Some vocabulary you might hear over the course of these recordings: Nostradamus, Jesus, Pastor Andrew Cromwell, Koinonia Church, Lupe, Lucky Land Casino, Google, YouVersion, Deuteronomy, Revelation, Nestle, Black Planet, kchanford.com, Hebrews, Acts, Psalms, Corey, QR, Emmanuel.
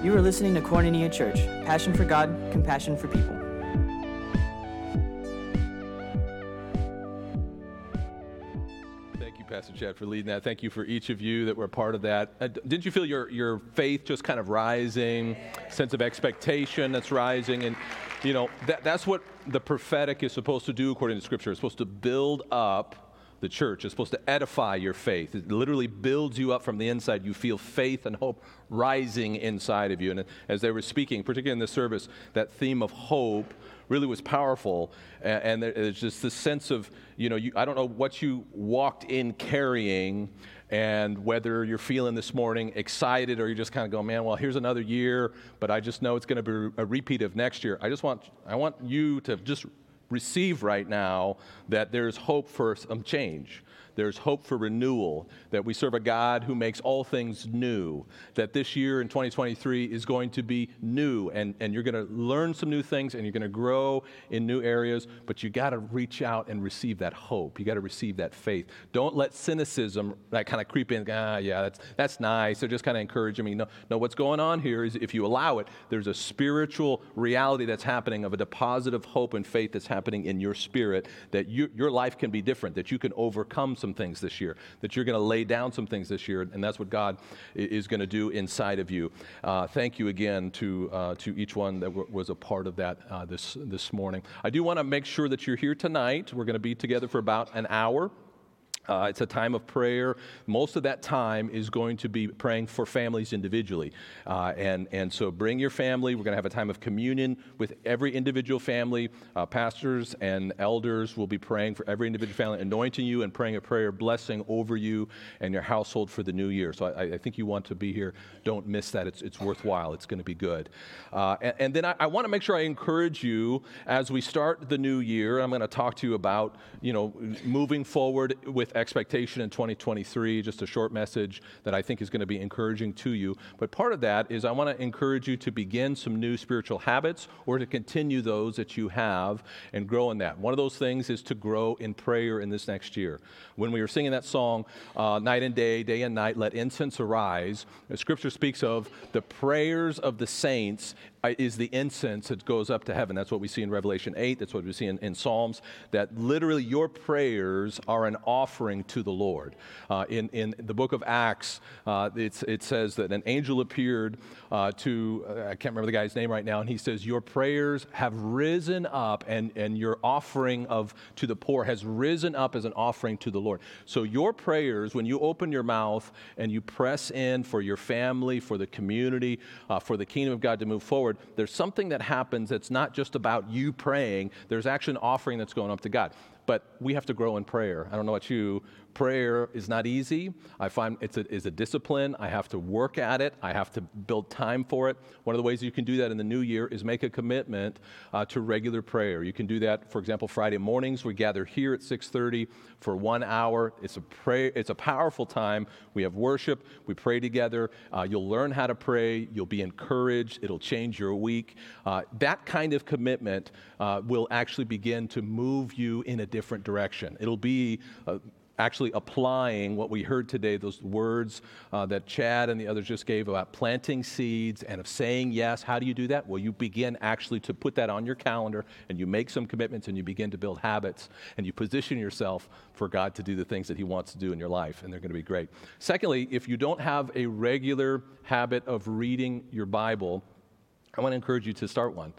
You are listening to Koinonia Church, passion for God, compassion for people. Thank you, Pastor Chad, for leading that. Thank you for each of you that were a part of that. Didn't you feel your faith just kind of rising, sense of expectation that's rising? And, you know, that's what the prophetic is supposed to do according to Scripture. It's supposed to build up the church. Is supposed to edify your faith. It literally builds you up from the inside. You feel faith and hope rising inside of you. And as they were speaking, particularly in this service, that theme of hope really was powerful. And there's just this sense of, you know, I don't know what you walked in carrying and whether you're feeling this morning excited or you're just kind of going, man, well, here's another year, but I just know it's going to be a repeat of next year. I want you to just receive right now that there's hope for some change. There's hope for renewal, that we serve a God who makes all things new, that this year in 2023 is going to be new, and you're going to learn some new things, and you're going to grow in new areas, but you got to reach out and receive that hope. You got to receive that faith. Don't let cynicism like kind of creep in, that's nice, or just kind of encouraging me. No, what's going on here is, if you allow it, there's a spiritual reality that's happening, of a deposit of hope and faith that's happening in your spirit, that your life can be different, that you can overcome some things this year, that you're going to lay down some things this year, and that's what God is going to do inside of you. Thank you again to each one that was a part of that this morning. I do want to make sure that you're here tonight. We're going to be together for about an hour. It's a time of prayer. Most of that time is going to be praying for families individually. And so bring your family. We're going to have a time of communion with every individual family. Pastors and elders will be praying for every individual family, anointing you and praying a prayer blessing over you and your household for the new year. So I think you want to be here. Don't miss that. It's worthwhile. It's going to be good. And then I want to make sure I encourage you as we start the new year. I'm going to talk to you about, you know, moving forward with expectation in 2023, just a short message that I think is going to be encouraging to you. But part of that is I want to encourage you to begin some new spiritual habits, or to continue those that you have and grow in that. One of those things is to grow in prayer in this next year. When we were singing that song, night and day, day and night, let incense arise, the Scripture speaks of the prayers of the saints is the incense that goes up to heaven. That's what we see in Revelation 8. That's what we see in Psalms, that literally your prayers are an offering to the Lord. In the book of Acts, it says that an angel appeared I can't remember the guy's name right now, and he says, your prayers have risen up, and your offering to the poor has risen up as an offering to the Lord. So your prayers, when you open your mouth and you press in for your family, for the community, for the kingdom of God to move forward, there's something that happens that's not just about you praying. There's actually an offering that's going up to God. But we have to grow in prayer. I don't know about you. Prayer is not easy. I find it's a discipline. I have to work at it. I have to build time for it. One of the ways you can do that in the new year is make a commitment to regular prayer. You can do that, for example, Friday mornings. We gather here at 6:30 for 1 hour. It's a powerful time. We have worship. We pray together. You'll learn how to pray. You'll be encouraged. It'll change your week. That kind of commitment will actually begin to move you in a different direction. It'll be actually applying what we heard today, those words that Chad and the others just gave about planting seeds and of saying yes. How do you do that? Well, you begin actually to put that on your calendar, and you make some commitments, and you begin to build habits, and you position yourself for God to do the things that He wants to do in your life, and they're going to be great. Secondly, if you don't have a regular habit of reading your Bible, I want to encourage you to start one.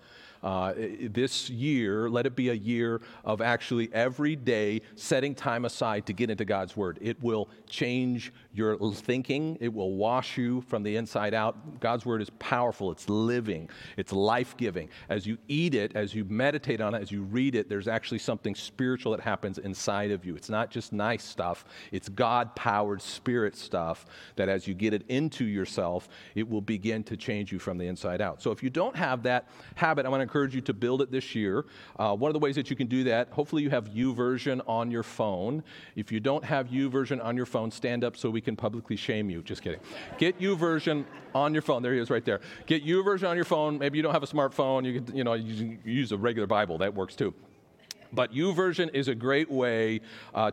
This year, let it be a year of actually every day setting time aside to get into God's Word. It will change your thinking. It will wash you from the inside out. God's Word is powerful. It's living. It's life-giving. As you eat it, as you meditate on it, as you read it, there's actually something spiritual that happens inside of you. It's not just nice stuff. It's God-powered spirit stuff that as you get it into yourself, it will begin to change you from the inside out. So if you don't have that habit, I want to encourage you to build it this year. One of the ways that you can do that, hopefully you have YouVersion on your phone. If you don't have YouVersion on your phone, stand up so we can publicly shame you. Just kidding. Get YouVersion on your phone. There he is right there. Get YouVersion on your phone. Maybe you don't have a smartphone. You can use a regular Bible. That works too. But YouVersion is a great way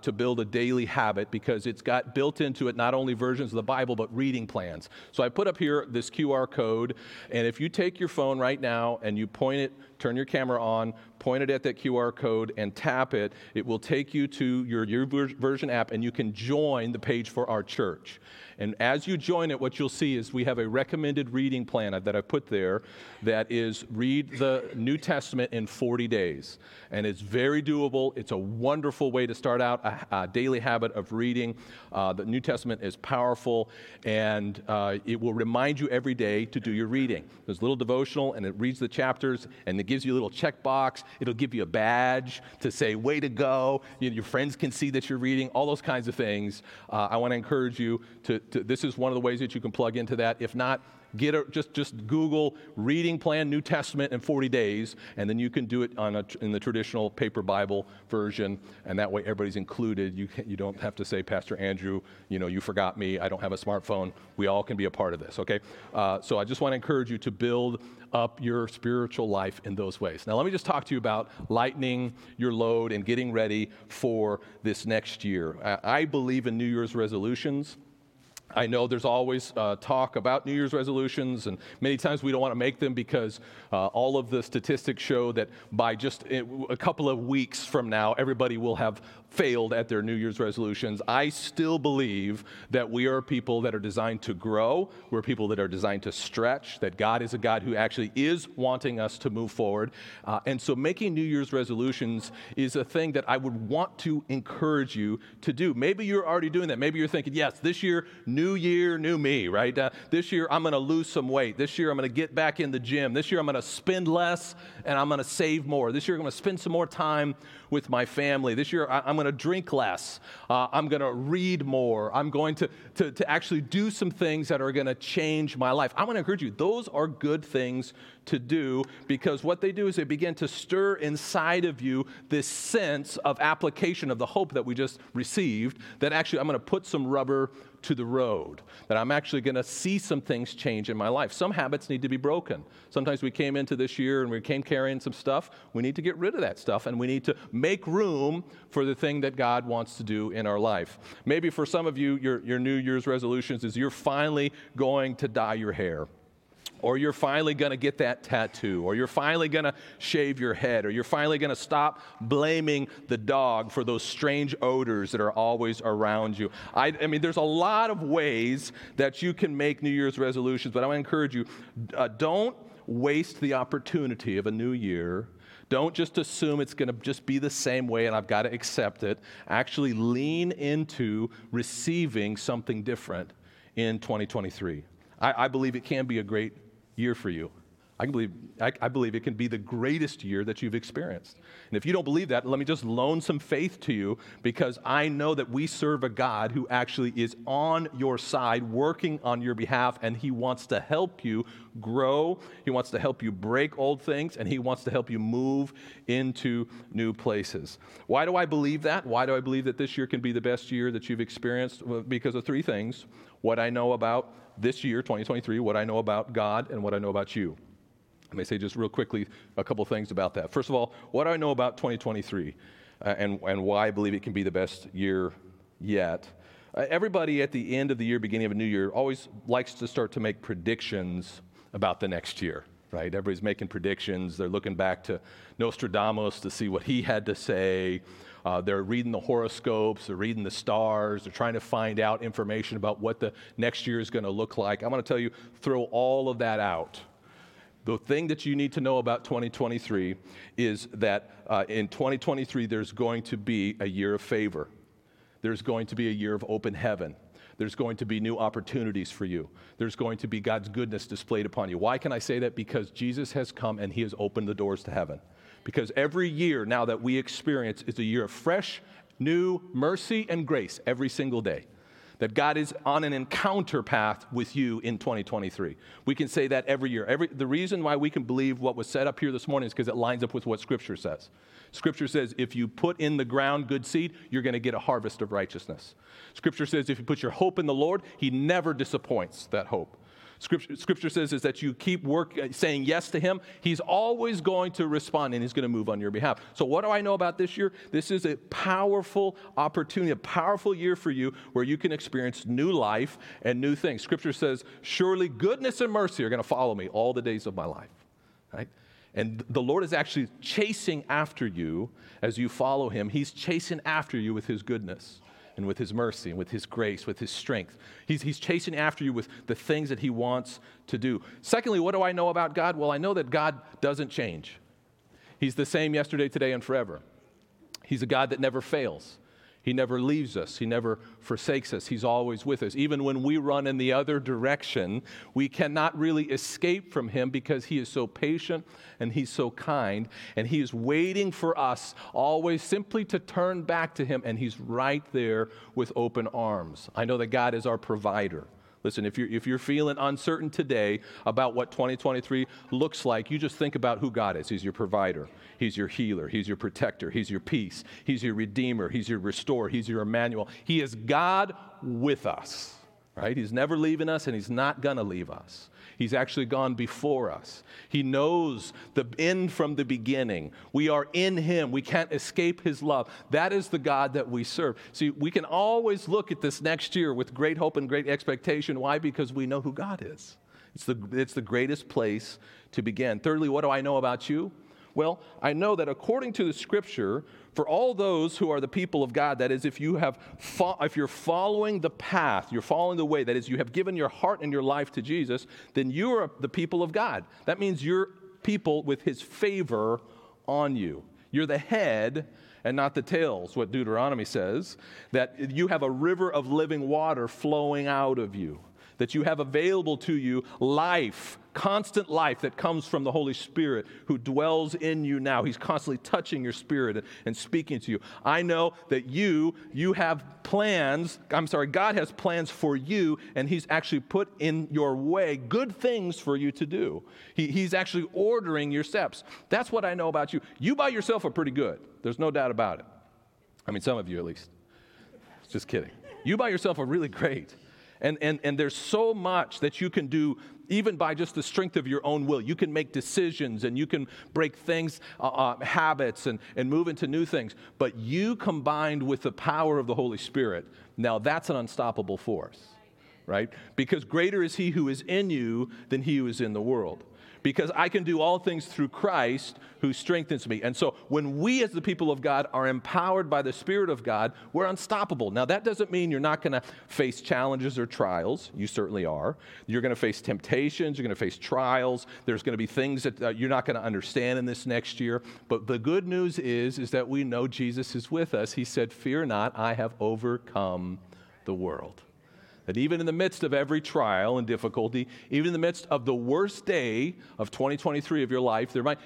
to build a daily habit because it's got built into it not only versions of the Bible, but reading plans. So I put up here this QR code, and if you take your phone right now and you point it, turn your camera on, point it at that QR code and tap it, it will take you to your YouVersion app and you can join the page for our church. And as you join it, what you'll see is we have a recommended reading plan that I put there that is read the New Testament in 40 days. And it's very doable. It's a wonderful way to start out a daily habit of reading. The New Testament is powerful, and it will remind you every day to do your reading. There's a little devotional, and it reads the chapters, and it gives you a little checkbox. It'll give you a badge to say, way to go. You know, your friends can see that you're reading, all those kinds of things. I want to encourage you to this is one of the ways that you can plug into that. If not, just Google reading plan New Testament in 40 days, and then you can do it in the traditional paper Bible version, and that way everybody's included. You don't have to say, Pastor Andrew, you forgot me. I don't have a smartphone. We all can be a part of this, okay? So I just want to encourage you to build up your spiritual life in those ways. Now, let me just talk to you about lightening your load and getting ready for this next year. I believe in New Year's resolutions. I know there's always talk about New Year's resolutions, and many times we don't want to make them because all of the statistics show that by just a couple of weeks from now, everybody will have failed at their New Year's resolutions. I still believe that we are people that are designed to grow. We're people that are designed to stretch, that God is a God who actually is wanting us to move forward. And so making New Year's resolutions is a thing that I would want to encourage you to do. Maybe you're already doing that. Maybe you're thinking, yes, this year, new me, right? This year, I'm going to lose some weight. This year, I'm going to get back in the gym. This year, I'm going to spend less, and I'm going to save more. This year, I'm going to spend some more time with my family. This year, I'm going to drink less. I'm going to read more. I'm going to actually do some things that are going to change my life. I want to encourage you. Those are good things to do because what they do is they begin to stir inside of you this sense of application of the hope that we just received, that actually I'm going to put some rubber to the road, that I'm actually going to see some things change in my life. Some habits need to be broken. Sometimes we came into this year and we came carrying some stuff. We need to get rid of that stuff, and we need to make room for the thing that God wants to do in our life. Maybe for some of you, your New Year's resolutions is you're finally going to dye your hair, or you're finally going to get that tattoo, or you're finally going to shave your head, or you're finally going to stop blaming the dog for those strange odors that are always around you. I mean, there's a lot of ways that you can make New Year's resolutions, but I want to encourage you, don't waste the opportunity of a new year. Don't just assume it's going to just be the same way and I've got to accept it. Actually lean into receiving something different in 2023. I believe it can be a great year for you. I believe it can be the greatest year that you've experienced. And if you don't believe that, let me just loan some faith to you, because I know that we serve a God who actually is on your side, working on your behalf, and he wants to help you grow. He wants to help you break old things, and he wants to help you move into new places. Why do I believe that? Why do I believe that this year can be the best year that you've experienced? Well, because of three things: what I know about this year, 2023, what I know about God, and what I know about you. Let me say just real quickly a couple things about that. First of all, what do I know about 2023 and why I believe it can be the best year yet? Everybody at the end of the year, beginning of a new year, always likes to start to make predictions about the next year, right? Everybody's making predictions. They're looking back to Nostradamus to see what he had to say. They're reading the horoscopes, they're reading the stars, they're trying to find out information about what the next year is going to look like. I'm going to tell you, throw all of that out. The thing that you need to know about 2023 is that in 2023, there's going to be a year of favor. There's going to be a year of open heaven. There's going to be new opportunities for you. There's going to be God's goodness displayed upon you. Why can I say that? Because Jesus has come and he has opened the doors to heaven. Because every year now that we experience is a year of fresh, new mercy and grace every single day. That God is on an encounter path with you in 2023. We can say that every year. The reason why we can believe what was set up here this morning is because it lines up with what Scripture says. Scripture says if you put in the ground good seed, you're going to get a harvest of righteousness. Scripture says if you put your hope in the Lord, he never disappoints that hope. Scripture says is that you keep saying yes to him, he's always going to respond and he's going to move on your behalf. So what do I know about this year? This is a powerful opportunity, a powerful year for you where you can experience new life and new things. Scripture says, surely goodness and mercy are going to follow me all the days of my life, right? And the Lord is actually chasing after you as you follow him. He's chasing after you with his goodness and with his mercy and with his grace, with his strength. He's chasing after you with the things that he wants to do. Secondly, what do I know about God? Well, I know that God doesn't change. He's the same yesterday, today, and forever. He's a God that never fails. He never leaves us. He never forsakes us. He's always with us. Even when we run in the other direction, we cannot really escape from him because he is so patient and he's so kind. And he is waiting for us always simply to turn back to him. And he's right there with open arms. I know that God is our provider. Listen, if you're feeling uncertain today about what 2023 looks like, you just think about who God is. He's your provider. He's your healer. He's your protector. He's your peace. He's your redeemer. He's your restorer. He's your Emmanuel. He is God with us, right? He's never leaving us, and he's not going to leave us. He's actually gone before us. He knows the end from the beginning. We are in him. We can't escape his love. That is the God that we serve. See, we can always look at this next year with great hope and great expectation. Why? Because we know who God is. It's the greatest place to begin. Thirdly, what do I know about you? Well, I know that according to the Scripture, for all those who are the people of God, that is, if you're following the path, you're following the way, that is, you have given your heart and your life to Jesus, then you are the people of God. That means you're people with his favor on you. You're the head and not the tails, what Deuteronomy says, that you have a river of living water flowing out of you, that you have available to you life, constant life that comes from the Holy Spirit who dwells in you now. He's constantly touching your spirit and speaking to you. I know that you have plans. God has plans for you, and he's actually put in your way good things for you to do. He's actually ordering your steps. That's what I know about you. You by yourself are pretty good. There's no doubt about it. I mean, some of you at least. Just kidding. You by yourself are really great. And there's so much that you can do even by just the strength of your own will. You can make decisions and you can break things, habits, and move into new things. But you combined with the power of the Holy Spirit, now that's an unstoppable force, right? Because greater is he who is in you than he who is in the world. Because I can do all things through Christ who strengthens me. And so when we as the people of God are empowered by the Spirit of God, we're unstoppable. Now, that doesn't mean you're not going to face challenges or trials. You certainly are. You're going to face temptations. You're going to face trials. There's going to be things that you're not going to understand in this next year. But the good news is that we know Jesus is with us. He said, "Fear not, I have overcome the world." That even in the midst of every trial and difficulty, even in the midst of the worst day of 2023 of your life, you might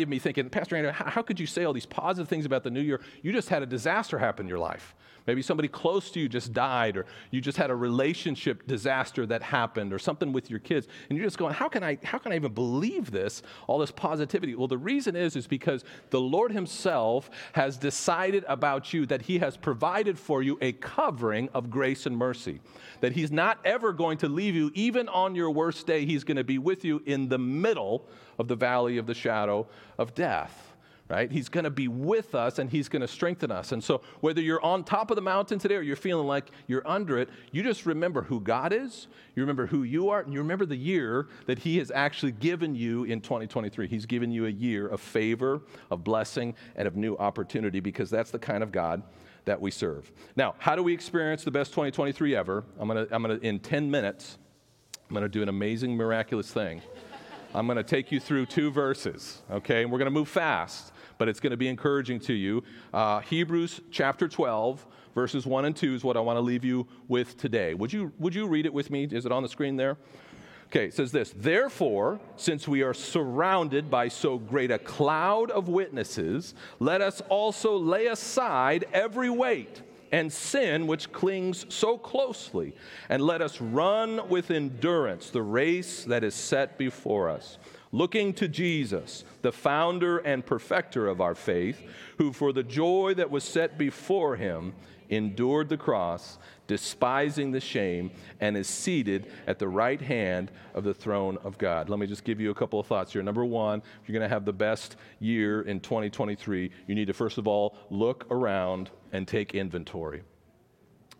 even be thinking, "Pastor Andrew, how could you say all these positive things about the new year? You just had a disaster happen in your life. Maybe somebody close to you just died, or you just had a relationship disaster that happened, or something with your kids." And you're just going, how can I even believe this, all this positivity? Well, the reason is because the Lord himself has decided about you that he has provided for you a covering of grace and mercy, that he's not ever going to leave you. Even on your worst day, he's going to be with you in the middle of the valley of the shadow of death. Right? He's going to be with us, and he's going to strengthen us. And so whether you're on top of the mountain today or you're feeling like you're under it, you just remember who God is, you remember who you are, and you remember the year that he has actually given you in 2023. He's given you a year of favor, of blessing, and of new opportunity, because that's the kind of God that we serve. Now, how do we experience the best 2023 ever? I'm going to in 10 minutes, I'm going to do an amazing, miraculous thing. I'm going to take you through 2 verses, okay? And we're going to move fast, but it's going to be encouraging to you. Hebrews chapter 12, verses 1 and 2 is what I want to leave you with today. Would you read it with me? Is it on the screen there? Okay, it says this: "Therefore, since we are surrounded by so great a cloud of witnesses, let us also lay aside every weight and sin which clings so closely, and let us run with endurance the race that is set before us, looking to Jesus, the founder and perfecter of our faith, who for the joy that was set before him endured the cross, despising the shame, and is seated at the right hand of the throne of God. Let me just give you a couple of thoughts here. Number one, if you're going to have the best year in 2023, you need to, first of all, look around and take inventory.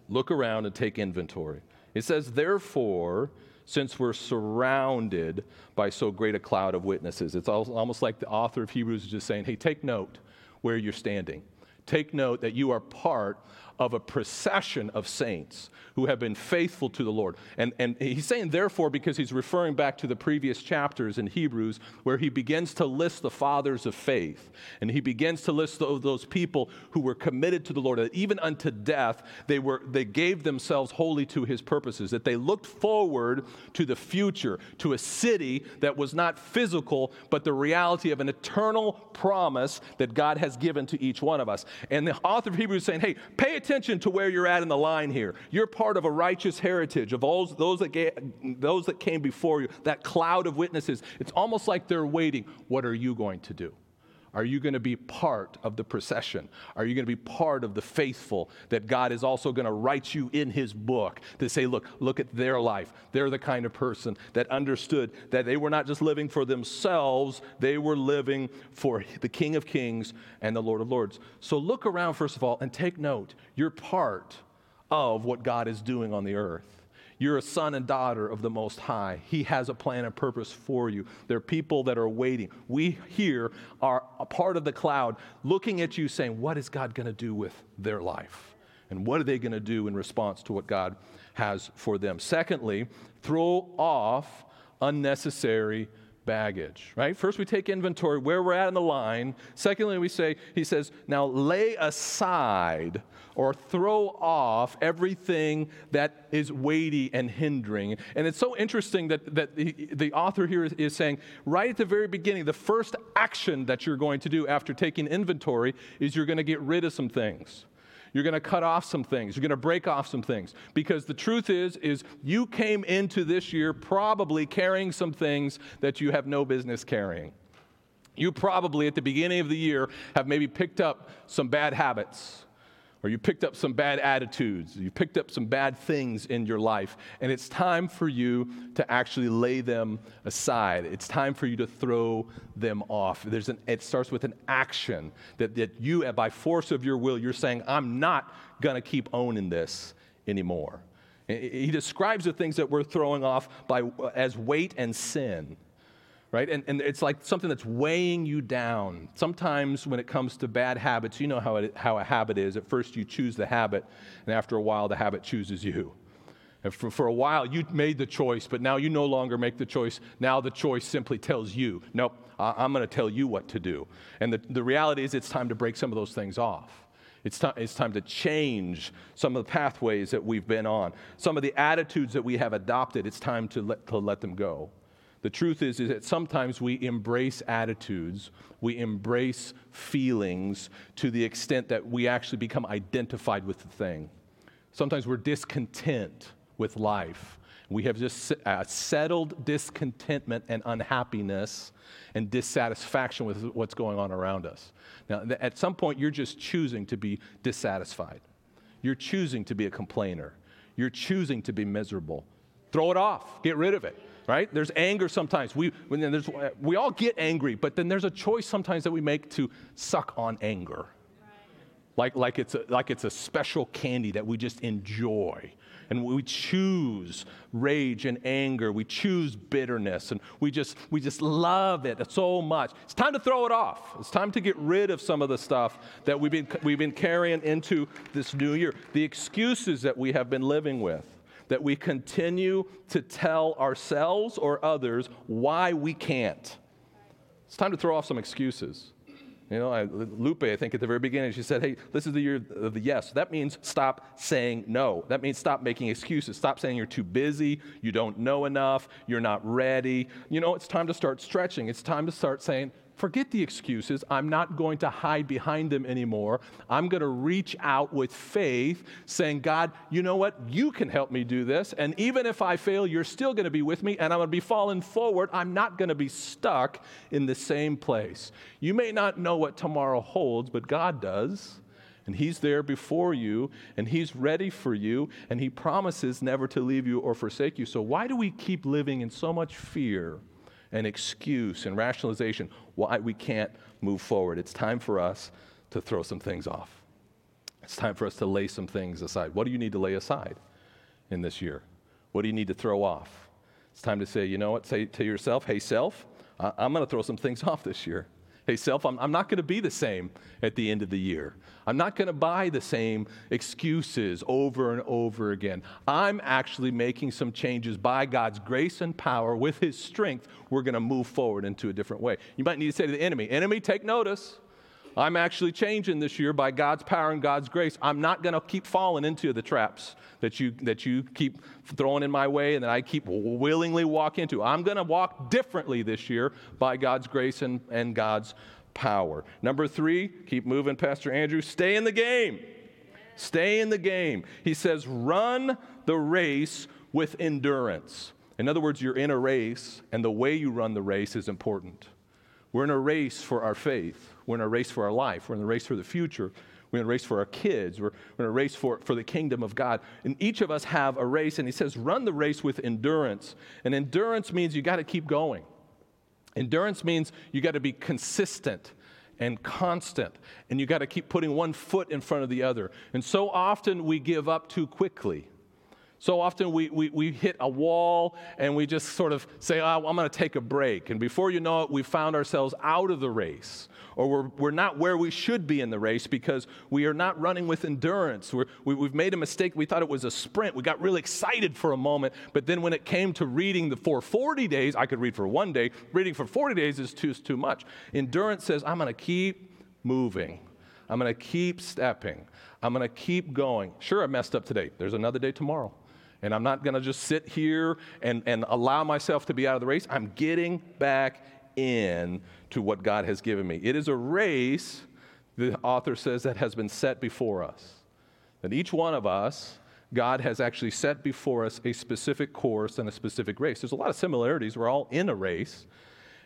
Look around and take inventory. It says, therefore, since we're surrounded by so great a cloud of witnesses. It's almost like the author of Hebrews is just saying, hey, take note where you're standing. Take note that you are part of a procession of saints who have been faithful to the Lord. And he's saying therefore because he's referring back to the previous chapters in Hebrews where he begins to list the fathers of faith. And he begins to list those people who were committed to the Lord, that even unto death they gave themselves wholly to his purposes, that they looked forward to the future, to a city that was not physical, but the reality of an eternal promise that God has given to each one of us. And the author of Hebrews is saying, hey, pay attention to where you're at in the line here. You're part of a righteous heritage of all those that came before you, that cloud of witnesses. It's almost like they're waiting. What are you going to do? Are you going to be part of the procession? Are you going to be part of the faithful that God is also going to write you in his book to say, look at their life. They're the kind of person that understood that they were not just living for themselves. They were living for the King of Kings and the Lord of Lords. So look around, first of all, and take note. You're part of what God is doing on the earth. You're a son and daughter of the Most High. He has a plan and purpose for you. There are people that are waiting. We here are a part of the cloud looking at you saying, what is God going to do with their life? And what are they going to do in response to what God has for them? Secondly, throw off unnecessary baggage, right? First, we take inventory where we're at in the line. Secondly, he says, now lay aside or throw off everything that is weighty and hindering. And it's so interesting that the author here is saying, right at the very beginning, the first action that you're going to do after taking inventory is you're going to get rid of some things. You're going to cut off some things. You're going to break off some things. Because the truth is you came into this year probably carrying some things that you have no business carrying. You probably at the beginning of the year have maybe picked up some bad habits. Or you picked up some bad attitudes, you picked up some bad things in your life, and it's time for you to actually lay them aside. It's time for you to throw them off. It starts with an action that you, by force of your will, you're saying, I'm not going to keep owning this anymore. He describes the things that we're throwing off as weight and sin. Right? And it's like something that's weighing you down. Sometimes when it comes to bad habits, you know how a habit is. At first you choose the habit, and after a while the habit chooses you. And for a while you made the choice, but now you no longer make the choice. Now the choice simply tells you, nope, I'm going to tell you what to do. And the reality is it's time to break some of those things off. It's time to change some of the pathways that we've been on. Some of the attitudes that we have adopted, it's time to let them go. The truth is that sometimes we embrace attitudes, we embrace feelings to the extent that we actually become identified with the thing. Sometimes we're discontent with life. We have just settled discontentment and unhappiness and dissatisfaction with what's going on around us. Now, at some point, you're just choosing to be dissatisfied. You're choosing to be a complainer. You're choosing to be miserable. Throw it off. Get rid of it. Right? There's anger sometimes. We all get angry, but then there's a choice sometimes that we make to suck on anger. Like it's a special candy that we just enjoy. And we choose rage and anger. We choose bitterness. And we just love it so much. It's time to throw it off. It's time to get rid of some of the stuff that we've been carrying into this new year. The excuses that we have been living with, that we continue to tell ourselves or others why we can't. It's time to throw off some excuses. You know, Lupe, I think at the very beginning, she said, hey, this is the year of the yes. That means stop saying no. That means stop making excuses. Stop saying you're too busy, you don't know enough, you're not ready. You know, it's time to start stretching. It's time to start saying Forget the excuses. I'm not going to hide behind them anymore. I'm going to reach out with faith, saying, God, you know what? You can help me do this. And even if I fail, you're still going to be with me, and I'm going to be falling forward. I'm not going to be stuck in the same place. You may not know what tomorrow holds, but God does. And he's there before you, and he's ready for you, and he promises never to leave you or forsake you. So why do we keep living in so much fear and excuse and rationalization why we can't move forward? It's time for us to throw some things off. It's time for us to lay some things aside. What do you need to lay aside in this year? What do you need to throw off? It's time to say, you know what, say to yourself, hey, self, I'm going to throw some things off this year. Hey, self, I'm not going to be the same at the end of the year. I'm not going to buy the same excuses over and over again. I'm actually making some changes by God's grace and power. With his strength, we're going to move forward into a different way. You might need to say to the enemy, enemy, take notice. I'm actually changing this year by God's power and God's grace. I'm not going to keep falling into the traps that you keep throwing in my way and that I keep willingly walk into. I'm going to walk differently this year by God's grace and God's power. Number 3, keep moving, Pastor Andrew, stay in the game. Stay in the game. He says, run the race with endurance. In other words, you're in a race, and the way you run the race is important. We're in a race for our faith. We're in a race for our life. We're in a race for the future. We're in a race for our kids. We're in a race for the kingdom of God. And each of us have a race. And he says, run the race with endurance. And endurance means you got to keep going. Endurance means you got to be consistent and constant. And you got to keep putting one foot in front of the other. And so often we give up too quickly. So often we hit a wall and we just sort of say, oh, I'm going to take a break. And before you know it, we found ourselves out of the race, or we're not where we should be in the race because we are not running with endurance. We've made a mistake. We thought it was a sprint. We got really excited for a moment. But then when it came to reading for 40 days, I could read for one day. Reading for 40 days is too much. Endurance says, I'm going to keep moving. I'm going to keep stepping. I'm going to keep going. Sure, I messed up today. There's another day tomorrow. And I'm not going to just sit here and allow myself to be out of the race. I'm getting back in to what God has given me. It is a race, the author says, that has been set before us. That each one of us, God has actually set before us a specific course and a specific race. There's a lot of similarities. We're all in a race,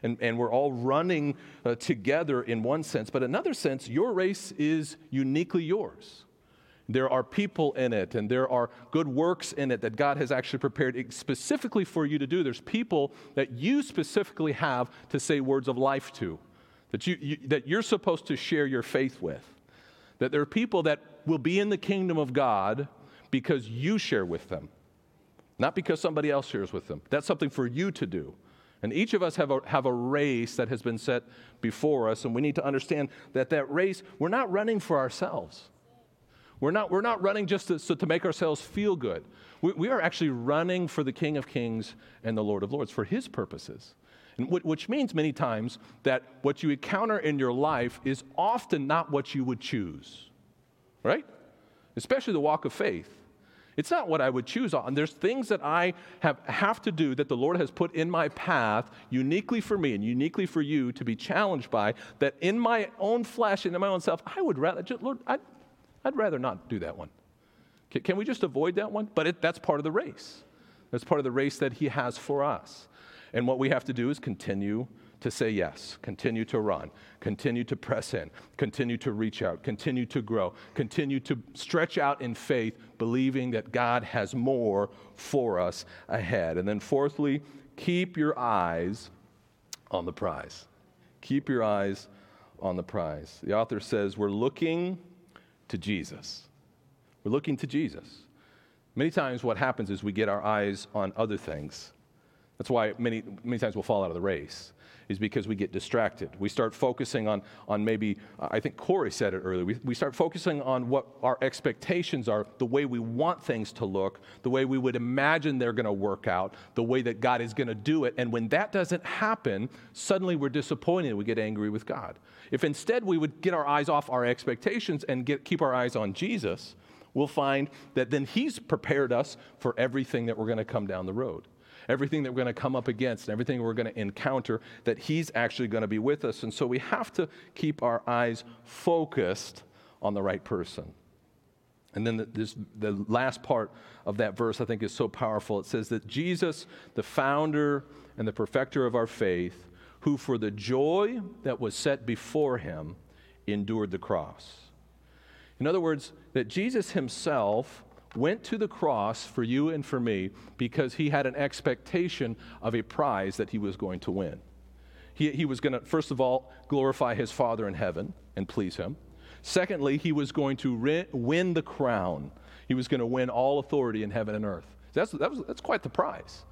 and we're all running together in one sense. But in another sense, your race is uniquely yours. There are people in it, and there are good works in it that God has actually prepared specifically for you to do. There's people that you specifically have to say words of life to, that you're supposed to share your faith with. That there are people that will be in the kingdom of God because you share with them, not because somebody else shares with them. That's something for you to do. And each of us have a race that has been set before us, and we need to understand that race, we're not running for ourselves. We're not running just to make ourselves feel good. We are actually running for the King of Kings and the Lord of Lords, for his purposes, and which means many times that what you encounter in your life is often not what you would choose, right? Especially the walk of faith. It's not what I would choose on. There's things that I have to do that the Lord has put in my path uniquely for me and uniquely for you to be challenged by, that in my own flesh and in my own self, I would rather, Lord, I'd rather not do that one. Can we just avoid that one? But that's part of the race. That's part of the race that he has for us. And what we have to do is continue to say yes, continue to run, continue to press in, continue to reach out, continue to grow, continue to stretch out in faith, believing that God has more for us ahead. And then fourthly, keep your eyes on the prize. Keep your eyes on the prize. The author says, we're looking to Jesus. We're looking to Jesus. Many times what happens is we get our eyes on other things. That's why many times we'll fall out of the race, is because we get distracted. We start focusing on maybe, I think Corey said it earlier, we start focusing on what our expectations are, the way we want things to look, the way we would imagine they're going to work out, the way that God is going to do it. And when that doesn't happen, suddenly we're disappointed. We get angry with God. If instead we would get our eyes off our expectations and keep our eyes on Jesus, we'll find that then he's prepared us for everything that we're going to come down the road. everything that we're going to come up against, and everything we're going to encounter, that he's actually going to be with us. And so we have to keep our eyes focused on the right person. And then the last part of that verse, I think, is so powerful. It says that Jesus, the founder and the perfecter of our faith, who for the joy that was set before him, endured the cross. In other words, that Jesus himself went to the cross for you and for me because he had an expectation of a prize that he was going to win. He was going to, first of all, glorify his Father in heaven and please him. Secondly, he was going to win the crown. He was going to win all authority in heaven and earth. That's quite the prize.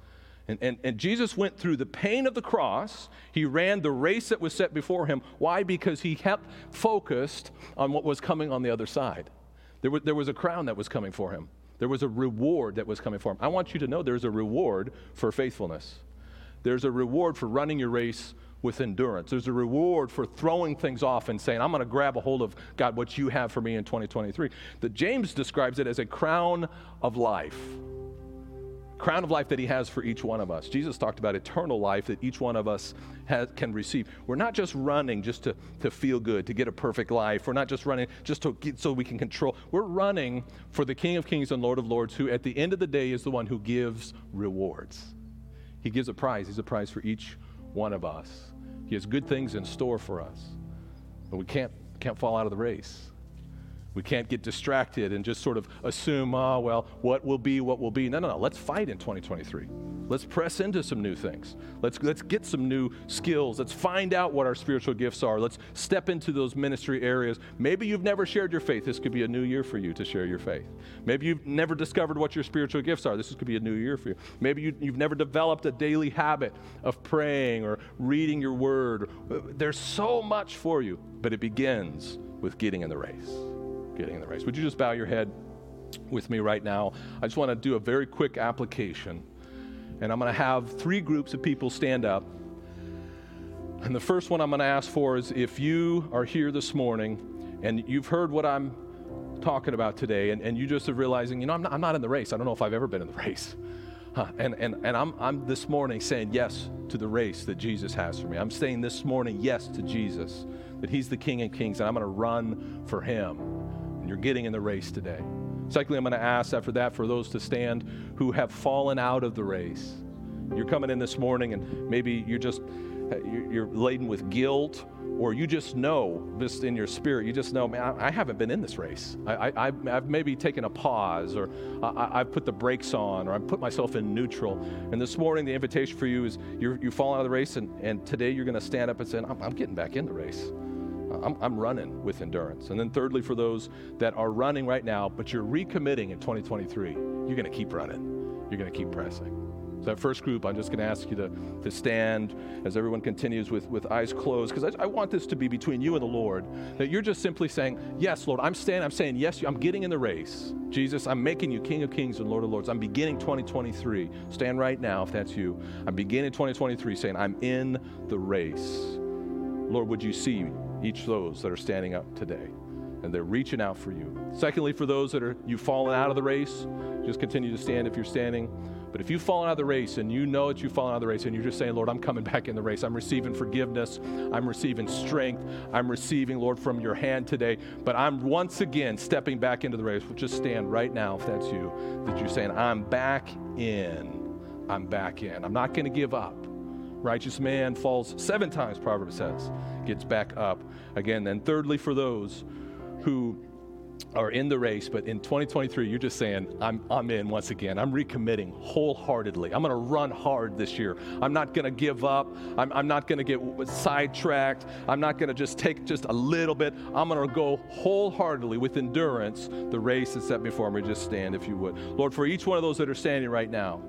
And Jesus went through the pain of the cross. He ran the race that was set before him. Why? Because he kept focused on what was coming on the other side. There was a crown that was coming for him. There was a reward that was coming for him. I want you to know there's a reward for faithfulness. There's a reward for running your race with endurance. There's a reward for throwing things off and saying, I'm going to grab a hold of, God, what you have for me in 2023. That James describes it as a crown of life. Crown of life that he has for each one of us. Jesus talked about eternal life that each one of us can receive. We're not just running just to feel good, to get a perfect life. We're not just running just to get so we can control. We're running for the King of Kings and Lord of Lords, who at the end of the day is the one who gives rewards. He gives a prize. He's a prize for each one of us. He has good things in store for us. But we can't fall out of the race. We can't get distracted and just sort of assume, what will be. No. Let's fight in 2023. Let's press into some new things. Let's get some new skills. Let's find out what our spiritual gifts are. Let's step into those ministry areas. Maybe you've never shared your faith. This could be a new year for you to share your faith. Maybe you've never discovered what your spiritual gifts are. This could be a new year for you. Maybe you've never developed a daily habit of praying or reading your word. There's so much for you, but it begins with getting in the race. Would you just bow your head with me right now? I just want to do a very quick application. And I'm going to have three groups of people stand up. And the first one I'm going to ask for is, if you are here this morning and you've heard what I'm talking about today, and you just are realizing, I'm not in the race. I don't know if I've ever been in the race. And I'm this morning saying yes to the race that Jesus has for me. I'm saying this morning yes to Jesus, that he's the King of Kings, and I'm going to run for him. And you're getting in the race today. Secondly, I'm going to ask after that for those to stand who have fallen out of the race. You're coming in this morning and maybe you're laden with guilt, or you just know, just in your spirit, you just know, man, I haven't been in this race. I've maybe taken a pause, or I've put the brakes on, or I've put myself in neutral. And this morning, the invitation for you is you've fallen out of the race, and today you're going to stand up and say, I'm getting back in the race. I'm running with endurance. And then thirdly, for those that are running right now, but you're recommitting in 2023, you're going to keep running. You're going to keep pressing. So that first group, I'm just going to ask you to stand as everyone continues with eyes closed, because I want this to be between you and the Lord, that you're just simply saying, yes, Lord, I'm standing. I'm saying, yes, I'm getting in the race. Jesus, I'm making you King of Kings and Lord of Lords. I'm beginning 2023. Stand right now if that's you. I'm beginning 2023 saying, I'm in the race. Lord, would you see each of those that are standing up today, and they're reaching out for you. Secondly, for those that are, you've fallen out of the race, just continue to stand if you're standing. But if you've fallen out of the race and you know that you've fallen out of the race and you're just saying, Lord, I'm coming back in the race. I'm receiving forgiveness. I'm receiving strength. I'm receiving, Lord, from your hand today. But I'm once again stepping back into the race. Well, just stand right now if that's you, that you're saying, I'm back in. I'm back in. I'm not going to give up. Righteous man falls 7 times, Proverbs says, gets back up again. And thirdly, for those who are in the race, but in 2023, you're just saying, I'm in once again. I'm recommitting wholeheartedly. I'm going to run hard this year. I'm not going to give up. I'm not going to get sidetracked. I'm not going to just take just a little bit. I'm going to go wholeheartedly with endurance the race that's set before me. Just stand if you would. Lord, for each one of those that are standing right now,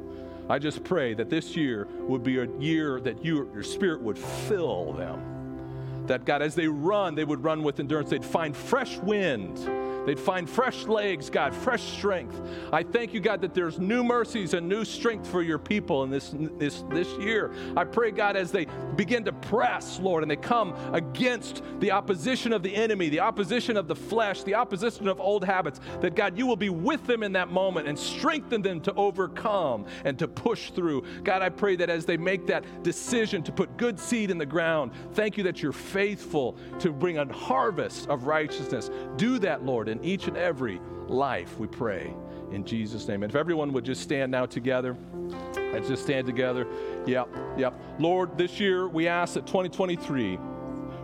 I just pray that this year would be a year that your spirit would fill them. That, God, as they run, they would run with endurance. They'd find fresh wind. They'd find fresh legs, God, fresh strength. I thank you, God, that there's new mercies and new strength for your people in this year. I pray, God, as they begin to press, Lord, and they come against the opposition of the enemy, the opposition of the flesh, the opposition of old habits, that, God, you will be with them in that moment and strengthen them to overcome and to push through. God, I pray that as they make that decision to put good seed in the ground, thank you that you're faithful to bring a harvest of righteousness. Do that, Lord, in each and every life, we pray in Jesus' name. And if everyone would just stand now together. Let's just stand together. Yep. Lord, this year we ask that 2023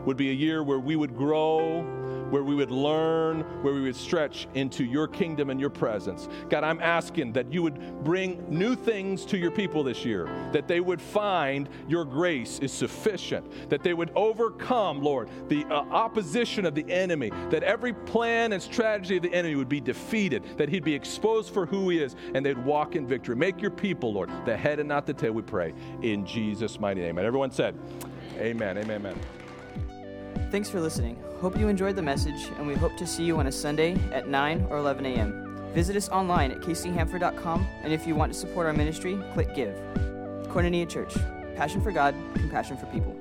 would be a year where we would grow, where we would learn, where we would stretch into your kingdom and your presence. God, I'm asking that you would bring new things to your people this year, that they would find your grace is sufficient, that they would overcome, Lord, the opposition of the enemy, that every plan and strategy of the enemy would be defeated, that he'd be exposed for who he is, and they'd walk in victory. Make your people, Lord, the head and not the tail, we pray, in Jesus' mighty name. And everyone said, amen, amen, amen. Thanks for listening. Hope you enjoyed the message, and we hope to see you on a Sunday at 9 or 11 a.m. Visit us online at kchanford.com, and if you want to support our ministry, click Give. Koinonia Church, passion for God, compassion for people.